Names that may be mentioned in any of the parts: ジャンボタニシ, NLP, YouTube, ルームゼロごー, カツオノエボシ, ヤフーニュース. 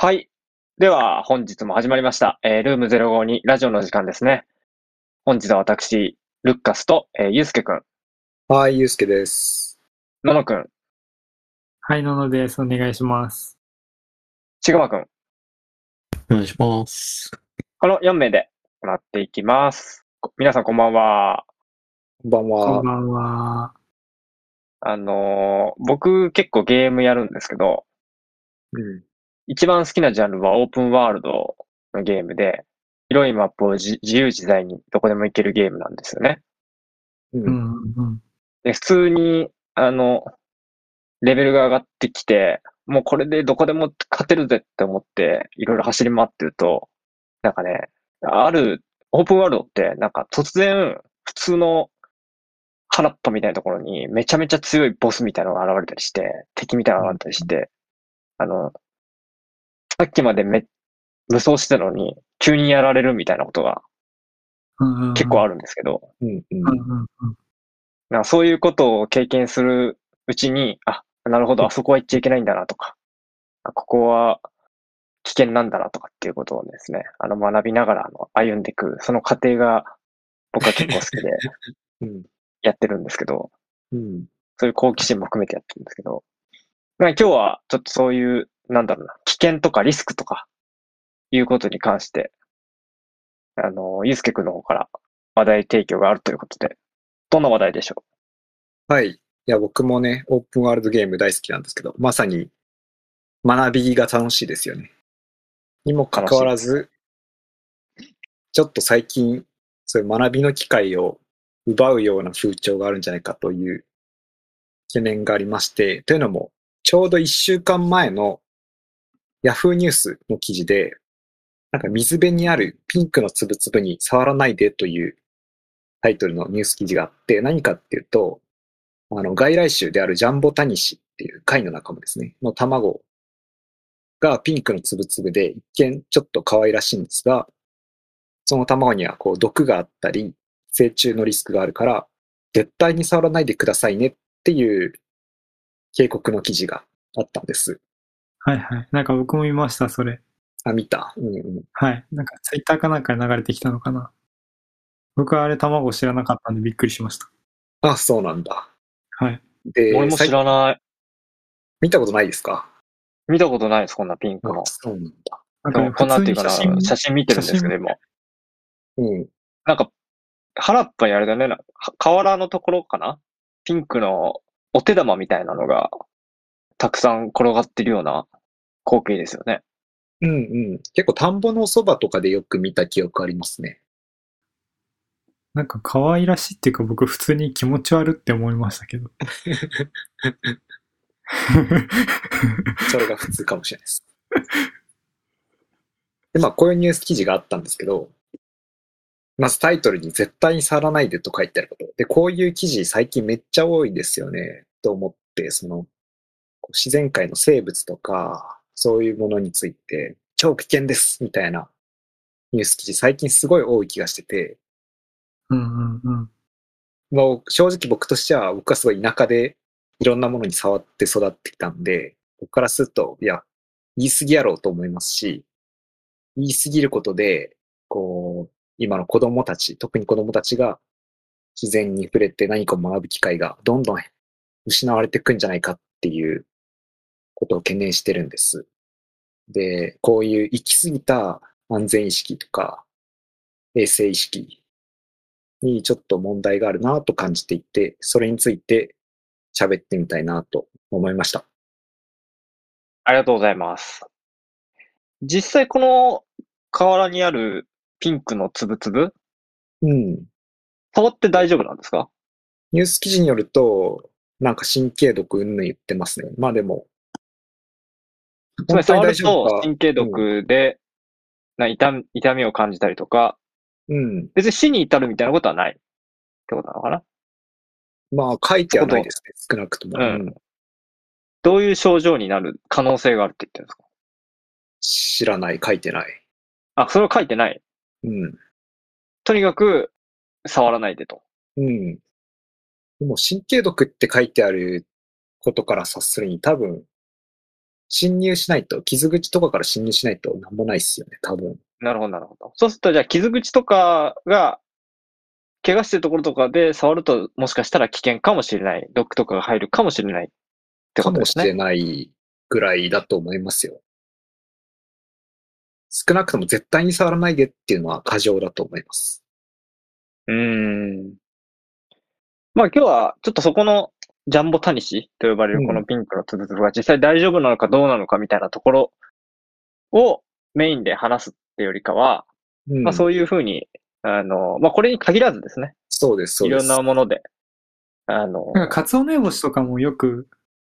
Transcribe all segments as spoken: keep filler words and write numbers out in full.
はい。では、本日も始まりました。えー、ルームゼロごーにラジオの時間ですね。本日は私、ルッカスと、えー、ゆうすけくん。はい、ゆうすけです。ののくん。はい、ののです。お願いします。ちぐまくん。お願いします。このよん名で行っていきます。皆さんこんばんは。こんばんは。こんばんは。あのー、僕結構ゲームやるんですけど、うん。一番好きなジャンルはオープンワールドのゲームで、広いマップを自由自在にどこでも行けるゲームなんですよね。うんうん、で普通に、あの、レベルが上がってきて、もうこれでどこでも勝てるぜって思って、いろいろ走り回ってると、なんかね、ある、オープンワールドって、なんか突然、普通の原っぱみたいなところに、めちゃめちゃ強いボスみたいなのが現れたりして、敵みたいなのが現れたりして、あの、さっきまでめ無双してたのに、急にやられるみたいなことが結構あるんですけど、うんうん、なんかそういうことを経験するうちに、あ、なるほど、あそこは行っちゃいけないんだなとか、あ、ここは危険なんだなとかっていうことをですね、あの学びながらあの歩んでいく、その過程が僕は結構好きでやってるんですけど、うん、そういう好奇心も含めてやってるんですけど、今日はちょっとそういう、なんだろうな、危険とかリスクとかいうことに関して、あの、ゆうすけくんの方から話題提供があるということで、どんな話題でしょう？はい。いや、僕もね、オープンワールドゲーム大好きなんですけど、まさに学びが楽しいですよね。にもかかわらず、ちょっと最近、そういう学びの機会を奪うような風潮があるんじゃないかという懸念がありまして、というのも、ちょうどいっしゅうかんまえのヤフーニュースの記事で、なんか水辺にあるピンクのつぶつぶに触らないでというタイトルのニュース記事があって、何かっていうと、あの外来種であるジャンボタニシっていう貝の仲間ですね、の卵がピンクのつぶつぶで一見ちょっと可愛らしいんですが、その卵にはこう毒があったり、成虫のリスクがあるから、絶対に触らないでくださいねっていう警告の記事があったんです。はいはい。なんか僕も見ました、それ。あ、見た。うんうん。はい。なんかツイッターかなんかに流れてきたのかな。僕はあれ卵知らなかったんでびっくりしました。あ、そうなんだ。はい。で、俺も知らない。見たことないですか？見たことないです、こんなピンクの。そうなんだ。なんか、ね、こんなっていうかな、写真見てるんですけど、今。うん。なんか、原っぱにあれだね、河原のところかな？ピンクのお手玉みたいなのが、たくさん転がってるような光景ですよね。うんうん。結構田んぼのそばとかでよく見た記憶ありますね。なんか可愛らしいっていうか僕普通に気持ち悪って思いましたけど。それが普通かもしれないです。で、まあこういうニュース記事があったんですけど、まずタイトルに絶対に触らないでと書いてあること。で、こういう記事最近めっちゃ多いですよね、と思って、その、自然界の生物とか、そういうものについて、超危険ですみたいなニュース記事、最近すごい多い気がしてて。うんうんうん。もう正直僕としては、僕はすごい田舎でいろんなものに触って育ってきたんで、僕からすると、いや、言い過ぎやろうと思いますし、言い過ぎることで、こう、今の子供たち、特に子供たちが自然に触れて何かを学ぶ機会がどんどん失われていくんじゃないかっていうことを懸念してるんです。で、こういう行き過ぎた安全意識とか衛生意識にちょっと問題があるなと感じていて、それについて喋ってみたいなと思いました。ありがとうございます。実際この河原にあるピンクのつぶつぶ？うん。触って大丈夫なんですか？ニュース記事によると、なんか神経毒うんぬん言ってますね。まあでも。つまり触ると神経毒で、うん、な 痛, 痛みを感じたりとか、うん。別に死に至るみたいなことはないってことなのかな？まあ書いてはないですね。少なくとも、うん。うん。どういう症状になる可能性があるって言ってるんですか？知らない。書いてない。あ、それは書いてない。うん。とにかく、触らないでと。うん。でも、神経毒って書いてあることから察するに、多分、侵入しないと、傷口とかから侵入しないとなんもないっすよね、多分。なるほど、なるほど。そうすると、じゃあ、傷口とかが、怪我してるところとかで触ると、もしかしたら危険かもしれない。毒とかが入るかもしれないってことですね。かもしれないぐらいだと思いますよ。少なくとも絶対に触らないでっていうのは過剰だと思います。うーん。まあ今日はちょっとそこのジャンボタニシと呼ばれるこのピンクのつぶつぶが実際大丈夫なのかどうなのかみたいなところをメインで話すってよりかは、うん、まあそういうふうに、あの、まあこれに限らずですね。そうです、そうです。いろんなもので。あの、なんかカツオノエボシとかもよく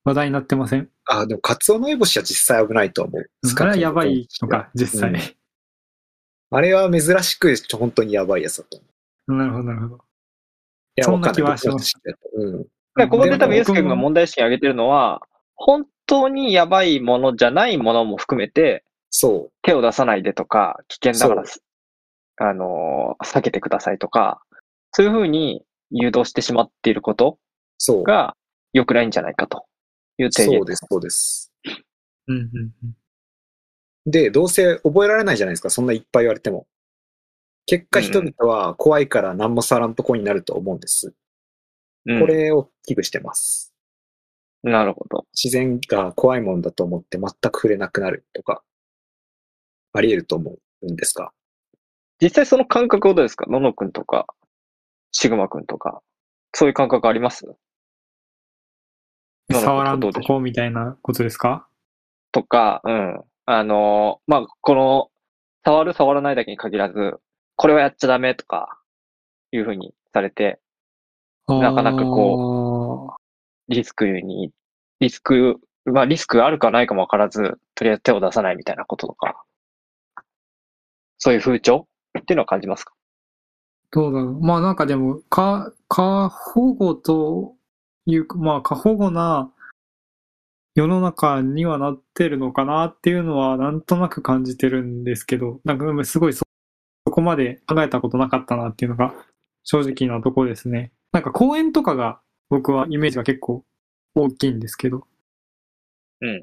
話題になってません？ああ、でもカツオノエボシは実際危ないと思う。あれはやばいのか、実際、うん。あれは珍しく本当にやばいやつだと思う。なるほど、なるほど。いや、そんな気はします。うん。ここで多分、ユースケ君が問題意識を挙げてるのは、本当にやばいものじゃないものも含めて、そう。手を出さないでとか、危険だから、あの、避けてくださいとか、そういうふうに誘導してしまっていることが良くないんじゃないかと。そうです、そうです。うんうんうん、で、どうせ覚えられないじゃないですか、そんないっぱい言われても。結果、人々は怖いから何も触らんとこになると思うんです。うん、これを危惧してます。なるほど。自然が怖いもんだと思って全く触れなくなるとか、あり得ると思うんですか？実際その感覚はどうですか？ののくんとか、シグマくんとか、そういう感覚あります？触らんとこみたいなことですか？とか、うん。あの、まあ、この、触る触らないだけに限らず、これはやっちゃダメとか、いうふうにされて、なかなかこう、リスクに、リスク、まあ、リスクあるかないかもわからず、とりあえず手を出さないみたいなこととか、そういう風潮っていうのは感じますか？どうだろう。まあ、なんかでも、か、過保護と、いうまあ過保護な世の中にはなってるのかなっていうのはなんとなく感じてるんですけど、なんかすごいそこまで考えたことなかったなっていうのが正直なとこですね。なんか公園とかが僕はイメージが結構大きいんですけど、うん、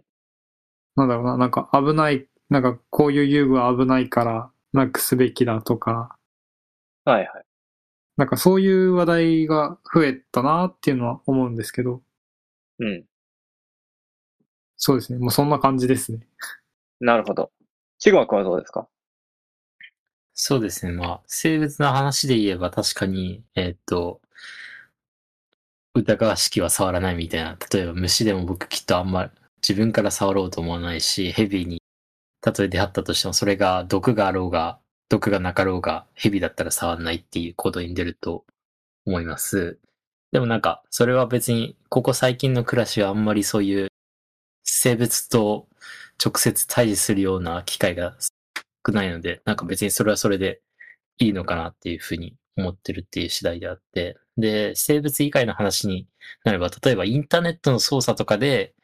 なんだろうな、なんか危ない、なんかこういう遊具は危ないからなくすべきだとか、はいはい。なんかそういう話題が増えたなっていうのは思うんですけど。うん。そうですね。もうそんな感じですね。なるほど。シグマ君はどうですか？そうですね。まあ、生物の話で言えば確かに、えっと、疑わしきは触らないみたいな。例えば虫でも僕きっとあんまり自分から触ろうと思わないし、ヘビに、たとえ出会ったとしてもそれが毒があろうが、毒がなかろうが、蛇だったら触んないっていう行動に出ると思います。でもなんか、それは別に、ここ最近の暮らしはあんまりそういう生物と直接対峙するような機会が少ないので、なんか別にそれはそれでいいのかなっていうふうに思ってるっていう次第であって、で、生物以外の話になれば、例えばインターネットの操作とかで、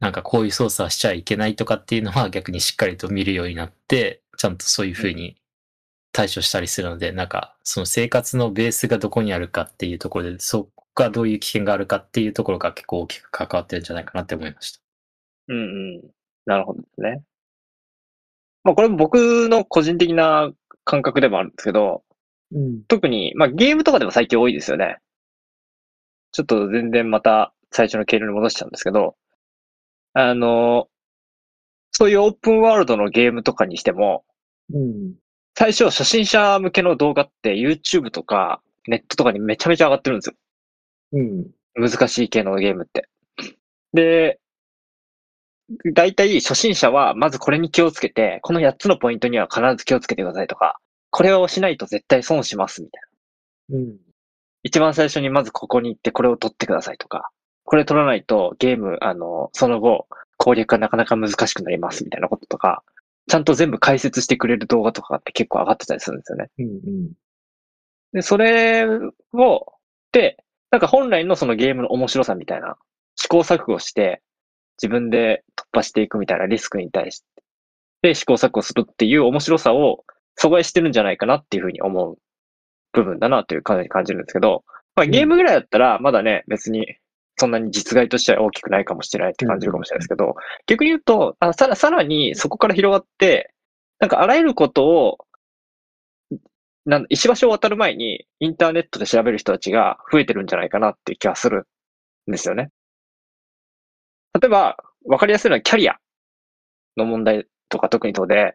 なんかこういう操作はしちゃいけないとかっていうのは逆にしっかりと見るようになって、ちゃんとそういうふうに対処したりするので、なんか、その生活のベースがどこにあるかっていうところで、そこがどういう危険があるかっていうところが結構大きく関わってるんじゃないかなって思いました。うんうん。なるほどですね。まあこれも僕の個人的な感覚でもあるんですけど、うん、特に、まあゲームとかでも最近多いですよね。ちょっと全然また最初の経路に戻しちゃうんですけど、あの、そういうオープンワールドのゲームとかにしても、うん最初、初心者向けの動画って YouTube とかネットとかにめちゃめちゃ上がってるんですよ。うん。難しい系のゲームって。で、だいたい初心者はまずこれに気をつけて、このやっつのポイントには必ず気をつけてくださいとか、これをしないと絶対損しますみたいな。うん。一番最初にまずここに行ってこれを取ってくださいとか、これ取らないとゲーム、あの、その後攻略がなかなか難しくなりますみたいなこととか、ちゃんと全部解説してくれる動画とかって結構上がってたりするんですよね。うんうん、で、それを、で、なんか本来のそのゲームの面白さみたいな、試行錯誤して、自分で突破していくみたいなリスクに対して、試行錯誤するっていう面白さを阻害してるんじゃないかなっていうふうに思う部分だなという感じに感じるんですけど、まあゲームぐらいだったら、まだね、別に、そんなに実害としては大きくないかもしれないって感じるかもしれないですけど、うん、逆に言うとあさら、さらにそこから広がって、なんかあらゆることを、なん石橋を渡る前にインターネットで調べる人たちが増えてるんじゃないかなって気がするんですよね。例えば、わかりやすいのはキャリアの問題とか特にそうで、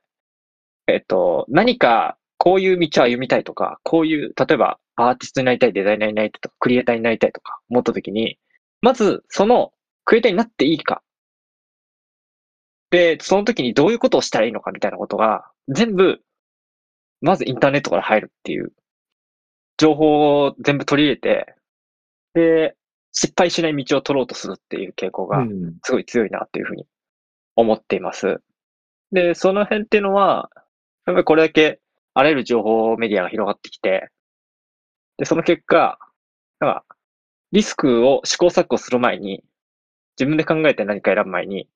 えっと、何かこういう道を歩みたいとか、こういう、例えばアーティストになりたい、デザイナーになりたいとか、クリエイターになりたいとか思ったときに、まずそのクリエイターになっていいか。で、その時にどういうことをしたらいいのかみたいなことが、全部、まずインターネットから入るっていう、情報を全部取り入れて、で、失敗しない道を取ろうとするっていう傾向が、すごい強いなっていうふうに思っています。うん、で、その辺っていうのは、やっぱりこれだけあらゆる情報メディアが広がってきて、で、その結果、なんかリスクを試行錯誤する前に、自分で考えて何か選ぶ前に、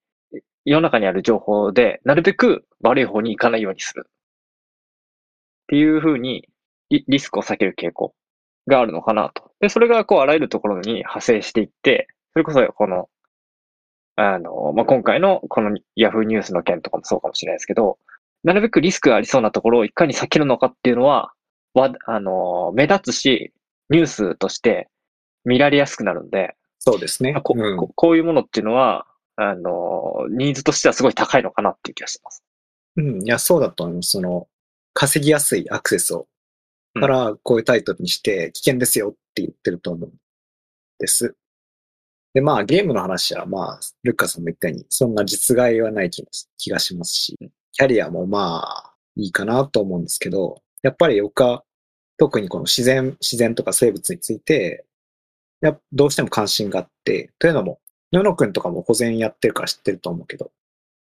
世の中にある情報で、なるべく悪い方に行かないようにする。っていう風に、リスクを避ける傾向があるのかなと。で、それがこう、あらゆるところに派生していって、それこそ、この、あの、まあ、今回のこの Yahoo ニュースの件とかもそうかもしれないですけど、なるべくリスクがありそうなところをいかに避けるのかっていうのは、わ、あの、目立つし、ニュースとして見られやすくなるんで。そうですね。こ、うん、こ、こういうものっていうのは、あの、ニーズとしてはすごい高いのかなっていう気がします。うん、いや、そうだと思います。その、稼ぎやすいアクセスを、から、こういうタイトルにして、危険ですよって言ってると思うんです。で、まあ、ゲームの話は、まあ、ルッカさんも言ったように、そんな実害はない気がしますし、キャリアもまあ、いいかなと思うんですけど、やっぱり他、特にこの自然、自然とか生物について、やどうしても関心があって、というのも、ののくんとかも保全やってるから知ってると思うけど、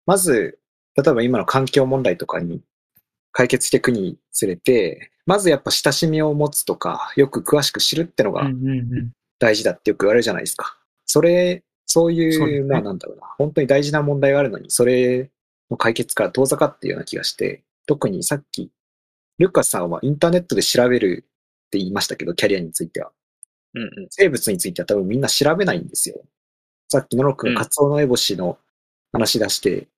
まず、例えば今の環境問題とかに解決していくにつれて、まずやっぱ親しみを持つとか、よく詳しく知るってのが大事だってよく言われるじゃないですか。それ、そういう、まあなんだろうな、本当に大事な問題があるのに、それの解決から遠ざかっているような気がして、特にさっき、ルッカスさんはインターネットで調べるって言いましたけど、キャリアについては。うんうん、生物については多分みんな調べないんですよ。さっきののくん、カツオノエボシの話出して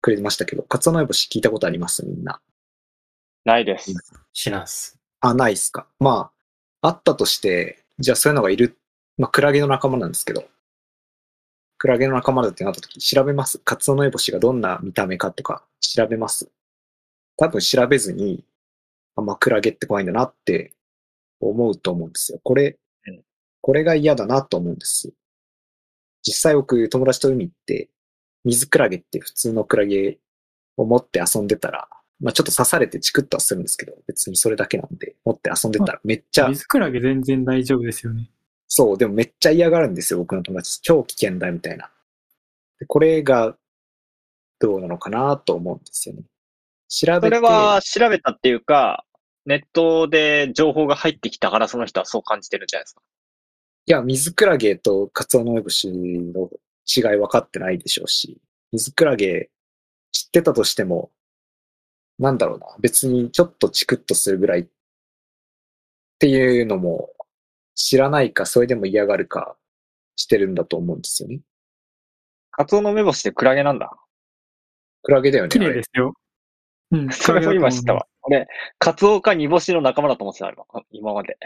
くれましたけど、カツオノエボシ聞いたことありますみんな。ないです。しないです。あ、ないっすか。まあ、あったとして、じゃあそういうのがいる、まあ、クラゲの仲間なんですけど、クラゲの仲間だってなったとき、調べます。カツオノエボシがどんな見た目かとか、調べます。多分調べずに、あ、まあ、クラゲって怖いんだなって思うと思うんですよ。これ、これが嫌だなと思うんです。実際僕、友達と海行って、水クラゲって普通のクラゲを持って遊んでたら、まあちょっと刺されてチクッとはするんですけど、別にそれだけなんで、持って遊んでたらめっちゃ。水クラゲ全然大丈夫ですよね。そう、でもめっちゃ嫌がるんですよ、僕の友達。超危険だみたいな。でこれが、どうなのかなと思うんですよね。調べて。それは調べたっていうか、ネットで情報が入ってきたからその人はそう感じてるんじゃないですか。いや、水クラゲとカツオノエボシの違い分かってないでしょうし、水クラゲ知ってたとしても、なんだろうな、別にちょっとチクッとするぐらいっていうのも知らないか、それでも嫌がるかしてるんだと思うんですよね。カツオノエボシってクラゲなんだ。クラゲだよね。綺麗ですよ。うん。それを今知ったわ。俺、カツオか煮干しの仲間だと思ってた、今、今まで。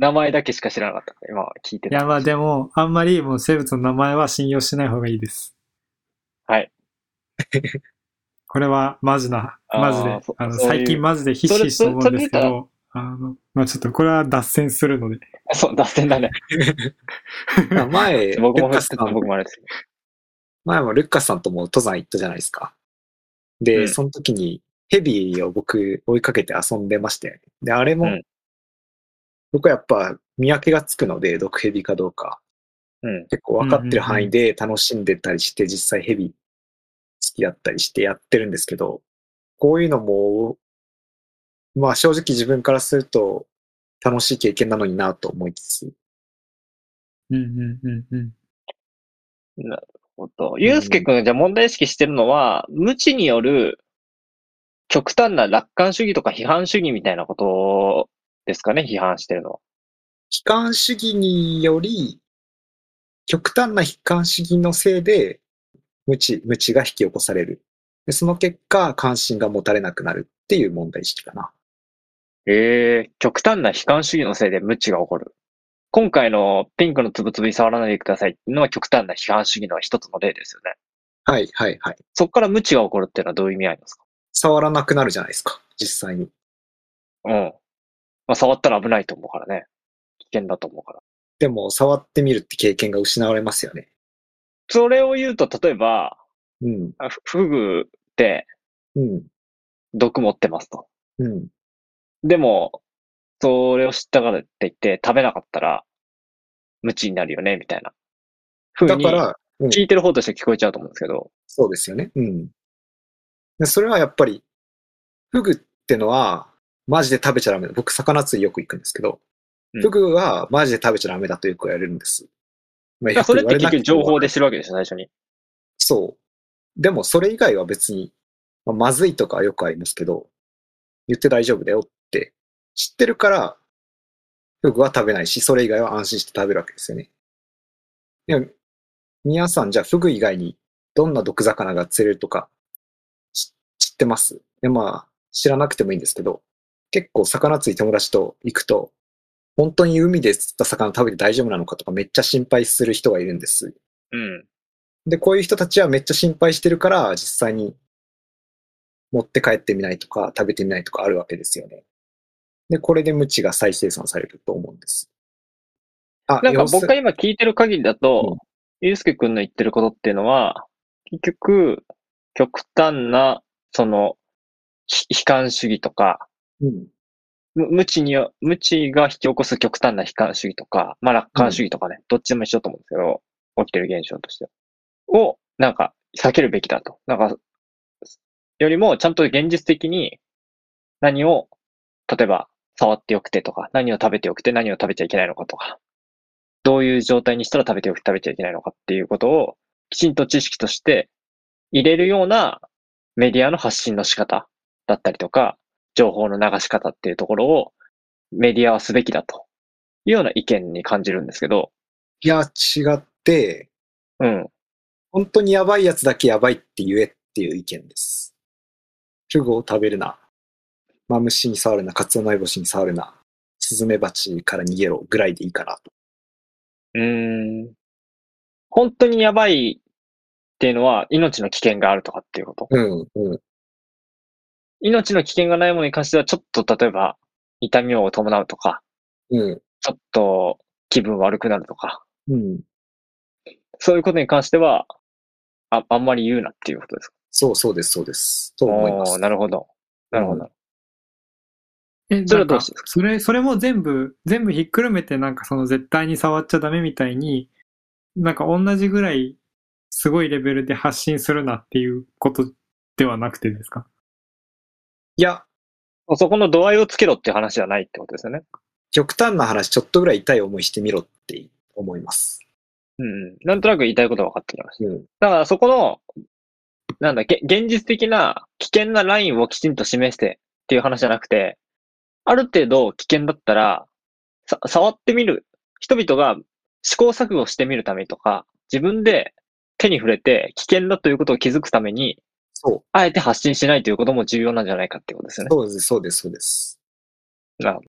名前だけしか知らなかった。今聞いてた。いや、まあでも、あんまりもう生物の名前は信用しない方がいいです。はい。これはマジな、マジで、ああのうう最近マジでひしひしと思うんですけど、あの、まあちょっとこれは脱線するので。そう、脱線だね。前、僕もルッカスさん、僕もあれです。前もルッカスさんとも登山行ったじゃないですか。で、うん、その時にヘビを僕追いかけて遊んでまして、で、あれも、うん、僕はやっぱ見分けがつくので、毒ヘビかどうか、うん、結構分かってる範囲で楽しんでたりして、うん、実際ヘビ好きだったりしてやってるんですけど、こういうのも、まあ正直自分からすると楽しい経験なのになと思いつつ。うんうんうんうん。なるほど。ゆうすけくんがじゃあ問題意識してるのは、無知による極端な楽観主義とか批判主義みたいなことを、ですかね、批判してるのは。悲観主義により、極端な悲観主義のせいで無知、無知が引き起こされる。で、その結果、関心が持たれなくなるっていう問題意識かな。えー、極端な悲観主義のせいで無知が起こる。今回のピンクのつぶつぶに触らないでくださいっていうのは極端な悲観主義の一つの例ですよね。はいはいはい。そこから無知が起こるっていうのはどういう意味合いですか？触らなくなるじゃないですか、実際に。うん。まあ、触ったら危ないと思うからね。危険だと思うから。でも、触ってみるって経験が失われますよね。それを言うと、例えば、うん、フグって、うん、毒持ってますと。うん、でも、それを知ったからって言って、食べなかったら、無知になるよね、みたいな。ふうに、だから、うん、聞いてる方として聞こえちゃうと思うんですけど。そうですよね。うん。でそれはやっぱり、フグってのは、マジで食べちゃダメだ。僕、魚釣りよく行くんですけど、うん、フグはマジで食べちゃダメだとよく言われるんです。まあ、それって結局情報で知るわけでしょ、最初に。そう。でも、それ以外は別に、まあ、まずいとかよくありますけど、言って大丈夫だよって知ってるから、フグは食べないし、それ以外は安心して食べるわけですよね。でも、皆さん、じゃあフグ以外にどんな毒魚が釣れるとか知ってます？で、まあ、知らなくてもいいんですけど、結構魚釣り友達と行くと、本当に海で釣った魚食べて大丈夫なのかとかめっちゃ心配する人がいるんです。うん。で、こういう人たちはめっちゃ心配してるから、実際に持って帰ってみないとか、食べてみないとかあるわけですよね。で、これで無知が再生産されると思うんです。あ、なんか僕が今聞いてる限りだと、ゆうすけくんの言ってることっていうのは、結局、極端な、その、悲観主義とか、うん、無知に、無知が引き起こす極端な悲観主義とか、まあ楽観主義とかね、うん、どっちも一緒だと思うんですけど、起きてる現象としてを、なんか、避けるべきだと。なんか、よりも、ちゃんと現実的に、何を、例えば、触ってよくてとか、何を食べてよくて何を食べちゃいけないのかとか、どういう状態にしたら食べてよく食べちゃいけないのかっていうことを、きちんと知識として入れるようなメディアの発信の仕方だったりとか、情報の流し方っていうところをメディアはすべきだというような意見に感じるんですけど。いや、違って、うん。本当にやばいやつだけやばいって言えっていう意見です。フグを食べるな。マムシに触るな。カツオノエボシに触るな。スズメバチから逃げろぐらいでいいかなと。うーん。本当にやばいっていうのは命の危険があるとかっていうこと。うんうん。命の危険がないものに関しては、ちょっと例えば、痛みを伴うとか、うん、ちょっと気分悪くなるとか、うん、そういうことに関しては、あ、あんまり言うなっていうことですか？そう、そうです、そうです。と思います。なるほど。なるほど。うん、え、それはどうしてですか？それ、それも全部、全部ひっくるめて、なんかその絶対に触っちゃダメみたいに、なんか同じぐらい、すごいレベルで発信するなっていうことではなくてですか？いや、そこの度合いをつけろって話じゃないってことですよね。極端な話、ちょっとぐらい痛い思いしてみろって思います。うん。なんとなく言いたいことは分かってきました。うん、だからそこの、なんだっけ、現実的な危険なラインをきちんと示してっていう話じゃなくて、ある程度危険だったら、さ、触ってみる。人々が試行錯誤してみるためとか、自分で手に触れて危険だということを気づくために、そう。あえて発信しないということも重要なんじゃないかってことですよね。そうです、そうです、そうです。なるほど。